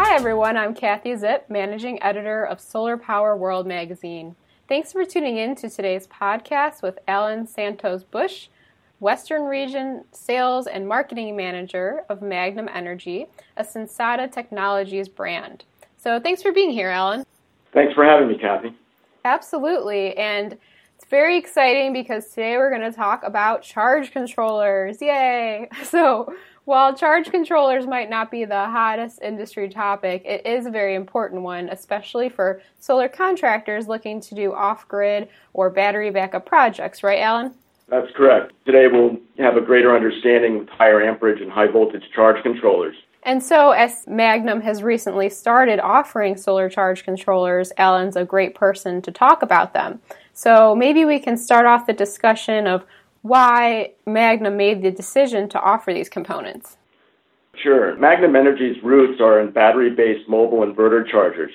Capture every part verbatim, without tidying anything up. Hi everyone, I'm Kathy Zipp, Managing Editor of Solar Power World Magazine. Thanks for tuning in to today's podcast with Alan Santos-Busch, Western Region Sales and Marketing Manager of Magnum Energy, a Sensata Technologies brand. So thanks for being here, Alan. Thanks for having me, Kathy. Absolutely, and it's very exciting because today we're going to talk about charge controllers. Yay! So while charge controllers might not be the hottest industry topic, it is a very important one, especially for solar contractors looking to do off-grid or battery backup projects. Right, Alan? That's correct. Today we'll have a greater understanding of higher amperage and high voltage charge controllers. And so, as Magnum has recently started offering solar charge controllers, Alan's a great person to talk about them. So maybe we can start off the discussion of why Magnum made the decision to offer these components. Sure. Magnum Energy's roots are in battery-based mobile inverter chargers.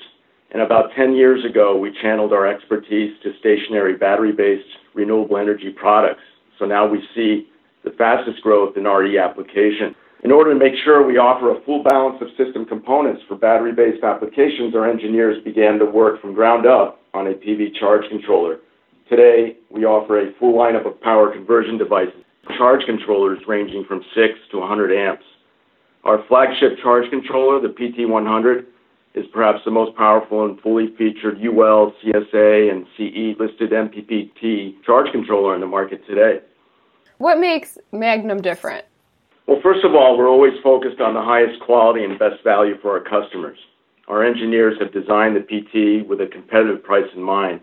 And about ten years ago, we channeled our expertise to stationary battery-based renewable energy products. So now we see the fastest growth in R E application. In order to make sure we offer a full balance of system components for battery-based applications, our engineers began to work from ground up on a P V charge controller. Today, we offer a full lineup of power conversion devices, charge controllers ranging from six to one hundred amps. Our flagship charge controller, the P T one hundred, is perhaps the most powerful and fully featured U L, C S A, and C E listed M P P T charge controller in the market today. What makes Magnum different? Well, first of all, we're always focused on the highest quality and best value for our customers. Our engineers have designed the P T with a competitive price in mind.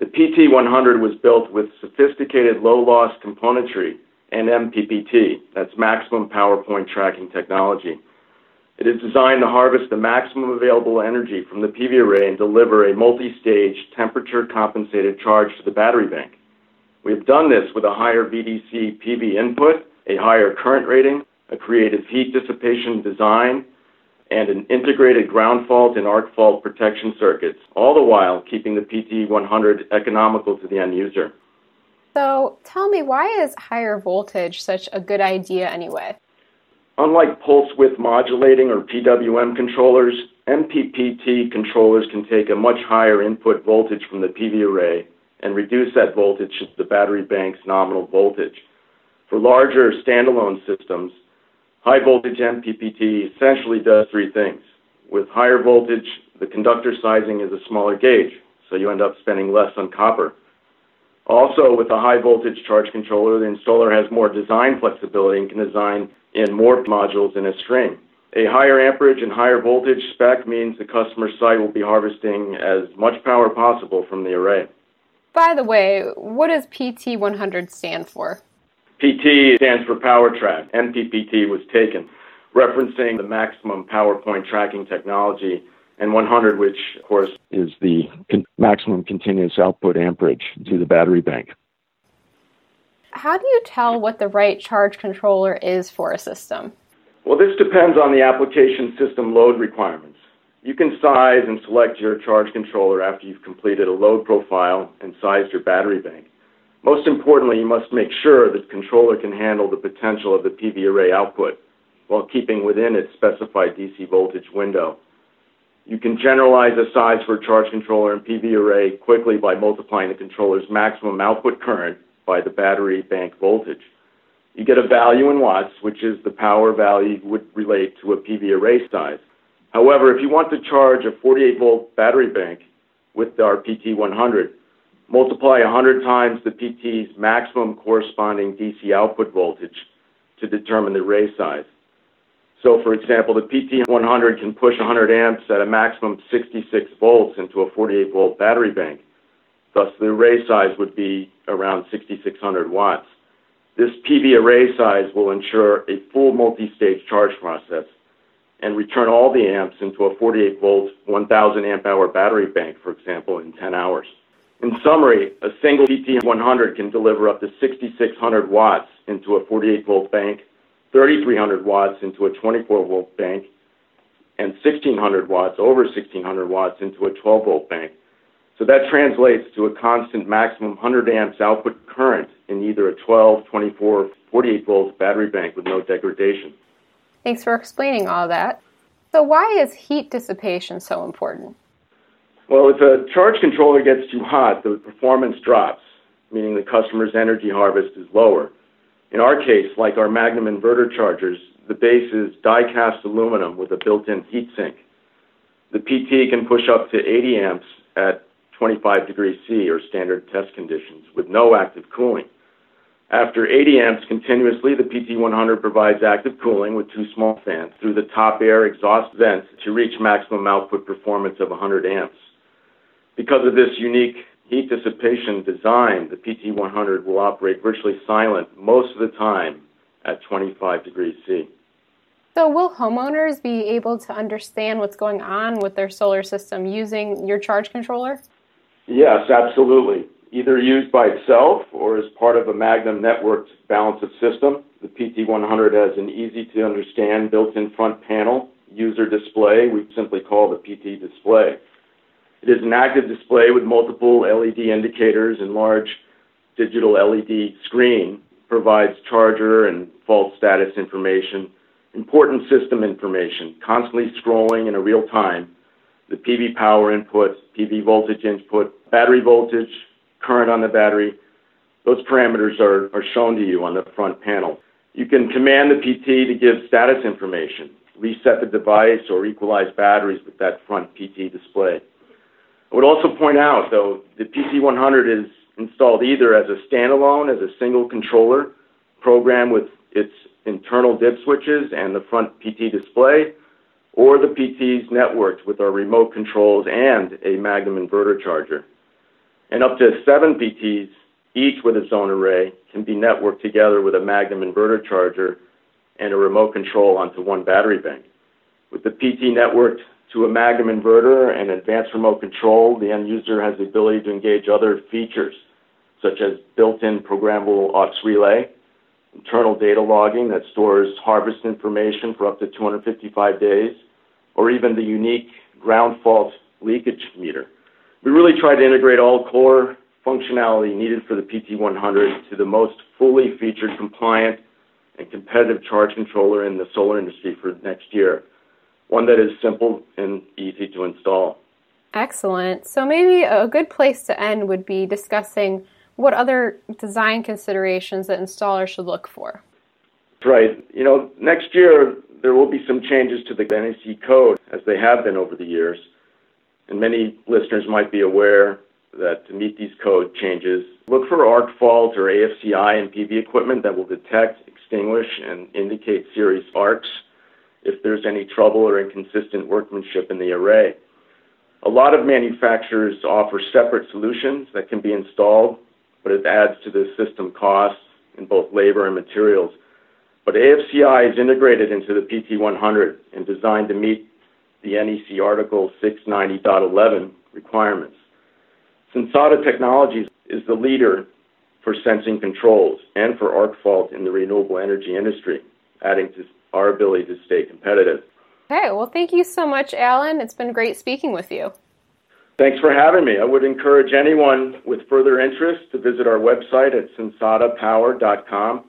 The P T one hundred was built with sophisticated low-loss componentry and M P P T, that's maximum power point tracking technology. It is designed to harvest the maximum available energy from the P V array and deliver a multi-stage, temperature-compensated charge to the battery bank. We have done this with a higher V D C P V input, a higher current rating, a creative heat dissipation design, and an integrated ground fault and arc fault protection circuits, all the while keeping the P T one hundred economical to the end user. So tell me, why is higher voltage such a good idea anyway? Unlike pulse width modulating or P W M controllers, M P P T controllers can take a much higher input voltage from the P V array and reduce that voltage to the battery bank's nominal voltage. For larger standalone systems, high voltage M P P T essentially does three things. With higher voltage, the conductor sizing is a smaller gauge, so you end up spending less on copper. Also, with a high voltage charge controller, the installer has more design flexibility and can design in more modules in a string. A higher amperage and higher voltage spec means the customer site will be harvesting as much power possible from the array. By the way, what does P T one hundred stand for? P T stands for power track. M P P T was taken, referencing the maximum power point tracking technology, and one hundred, which, of course, is the con- maximum continuous output amperage to the battery bank. How do you tell what the right charge controller is for a system? Well, this depends on the application system load requirements. You can size and select your charge controller after you've completed a load profile and sized your battery bank. Most importantly, you must make sure that the controller can handle the potential of the P V array output while keeping within its specified D C voltage window. You can generalize a size for a charge controller and P V array quickly by multiplying the controller's maximum output current by the battery bank voltage. You get a value in watts, which is the power value you would relate to a P V array size. However, if you want to charge a forty-eight volt battery bank with our P T one hundred, multiply one hundred times the P T's maximum corresponding D C output voltage to determine the array size. So, for example, the P T one hundred can push one hundred amps at a maximum sixty-six volts into a forty-eight volt battery bank. Thus, the array size would be around sixty-six hundred watts. This P V array size will ensure a full multi-stage charge process and return all the amps into a forty-eight volt, one thousand amp hour battery bank, for example, in ten hours. In summary, a single P T one hundred can deliver up to sixty-six hundred watts into a forty-eight volt bank, thirty-three hundred watts into a twenty-four volt bank, and sixteen hundred watts, over sixteen hundred watts, into a twelve volt bank. So that translates to a constant maximum one hundred amps output current in either a twelve, twenty-four, or forty-eight volt battery bank with no degradation. Thanks for explaining all that. So why is heat dissipation so important? Well, if a charge controller gets too hot, the performance drops, meaning the customer's energy harvest is lower. In our case, like our Magnum inverter chargers, the base is die-cast aluminum with a built-in heat sink. The P T can push up to eighty amps at twenty-five degrees C or standard test conditions with no active cooling. After eighty amps continuously, the P T one hundred provides active cooling with two small fans through the top air exhaust vents to reach maximum output performance of one hundred amps. Because of this unique heat dissipation design, the P T one hundred will operate virtually silent most of the time at twenty-five degrees C. So will homeowners be able to understand what's going on with their solar system using your charge controller? Yes, absolutely. Either used by itself or as part of a Magnum networked balance of system, the P T one hundred has an easy-to-understand built-in front panel user display we simply call the P T display. It is an active display with multiple L E D indicators and large digital L E D screen, provides charger and fault status information, important system information, constantly scrolling in a real time, the P V power input, P V voltage input, battery voltage, current on the battery. Those parameters are, are shown to you on the front panel. You can command the P T to give status information, reset the device, or equalize batteries with that front P T display. I would also point out, though, the P T one hundred is installed either as a standalone, as a single controller, program with its internal dip switches and the front P T display, or the P Ts networked with our remote controls and a Magnum inverter charger. And up to seven P Ts, each with its own array, can be networked together with a Magnum inverter charger and a remote control onto one battery bank. With the P T networked to a Magnum inverter and advanced remote control, the end user has the ability to engage other features, such as built-in programmable aux relay, internal data logging that stores harvest information for up to two hundred fifty-five days, or even the unique ground fault leakage meter. We really try to integrate all core functionality needed for the P T one hundred to the most fully featured, compliant, and competitive charge controller in the solar industry for next year, one that is simple and easy to install. Excellent. So maybe a good place to end would be discussing what other design considerations that installers should look for. Right. You know, next year there will be some changes to the N E C code, as they have been over the years. And many listeners might be aware that to meet these code changes, look for arc fault or A F C I in P V equipment that will detect, extinguish, and indicate series arcs if there's any trouble or inconsistent workmanship in the array. A lot of manufacturers offer separate solutions that can be installed, but it adds to the system costs in both labor and materials. But A F C I is integrated into the P T one hundred and designed to meet the N E C Article six ninety point eleven requirements. Sensata Technologies is the leader for sensing controls and for arc fault in the renewable energy industry, adding to our ability to stay competitive. Okay, well, thank you so much, Alan. It's been great speaking with you. Thanks for having me. I would encourage anyone with further interest to visit our website at sensata power dot com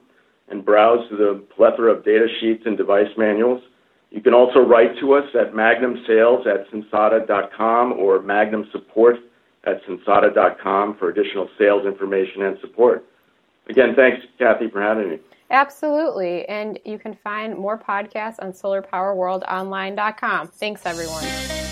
and browse the plethora of data sheets and device manuals. You can also write to us at magnum sales at sensata dot com or magnum support at sensata dot com for additional sales information and support. Again, thanks, Kathy, for having me. Absolutely. And you can find more podcasts on solar power world online dot com. Thanks, everyone.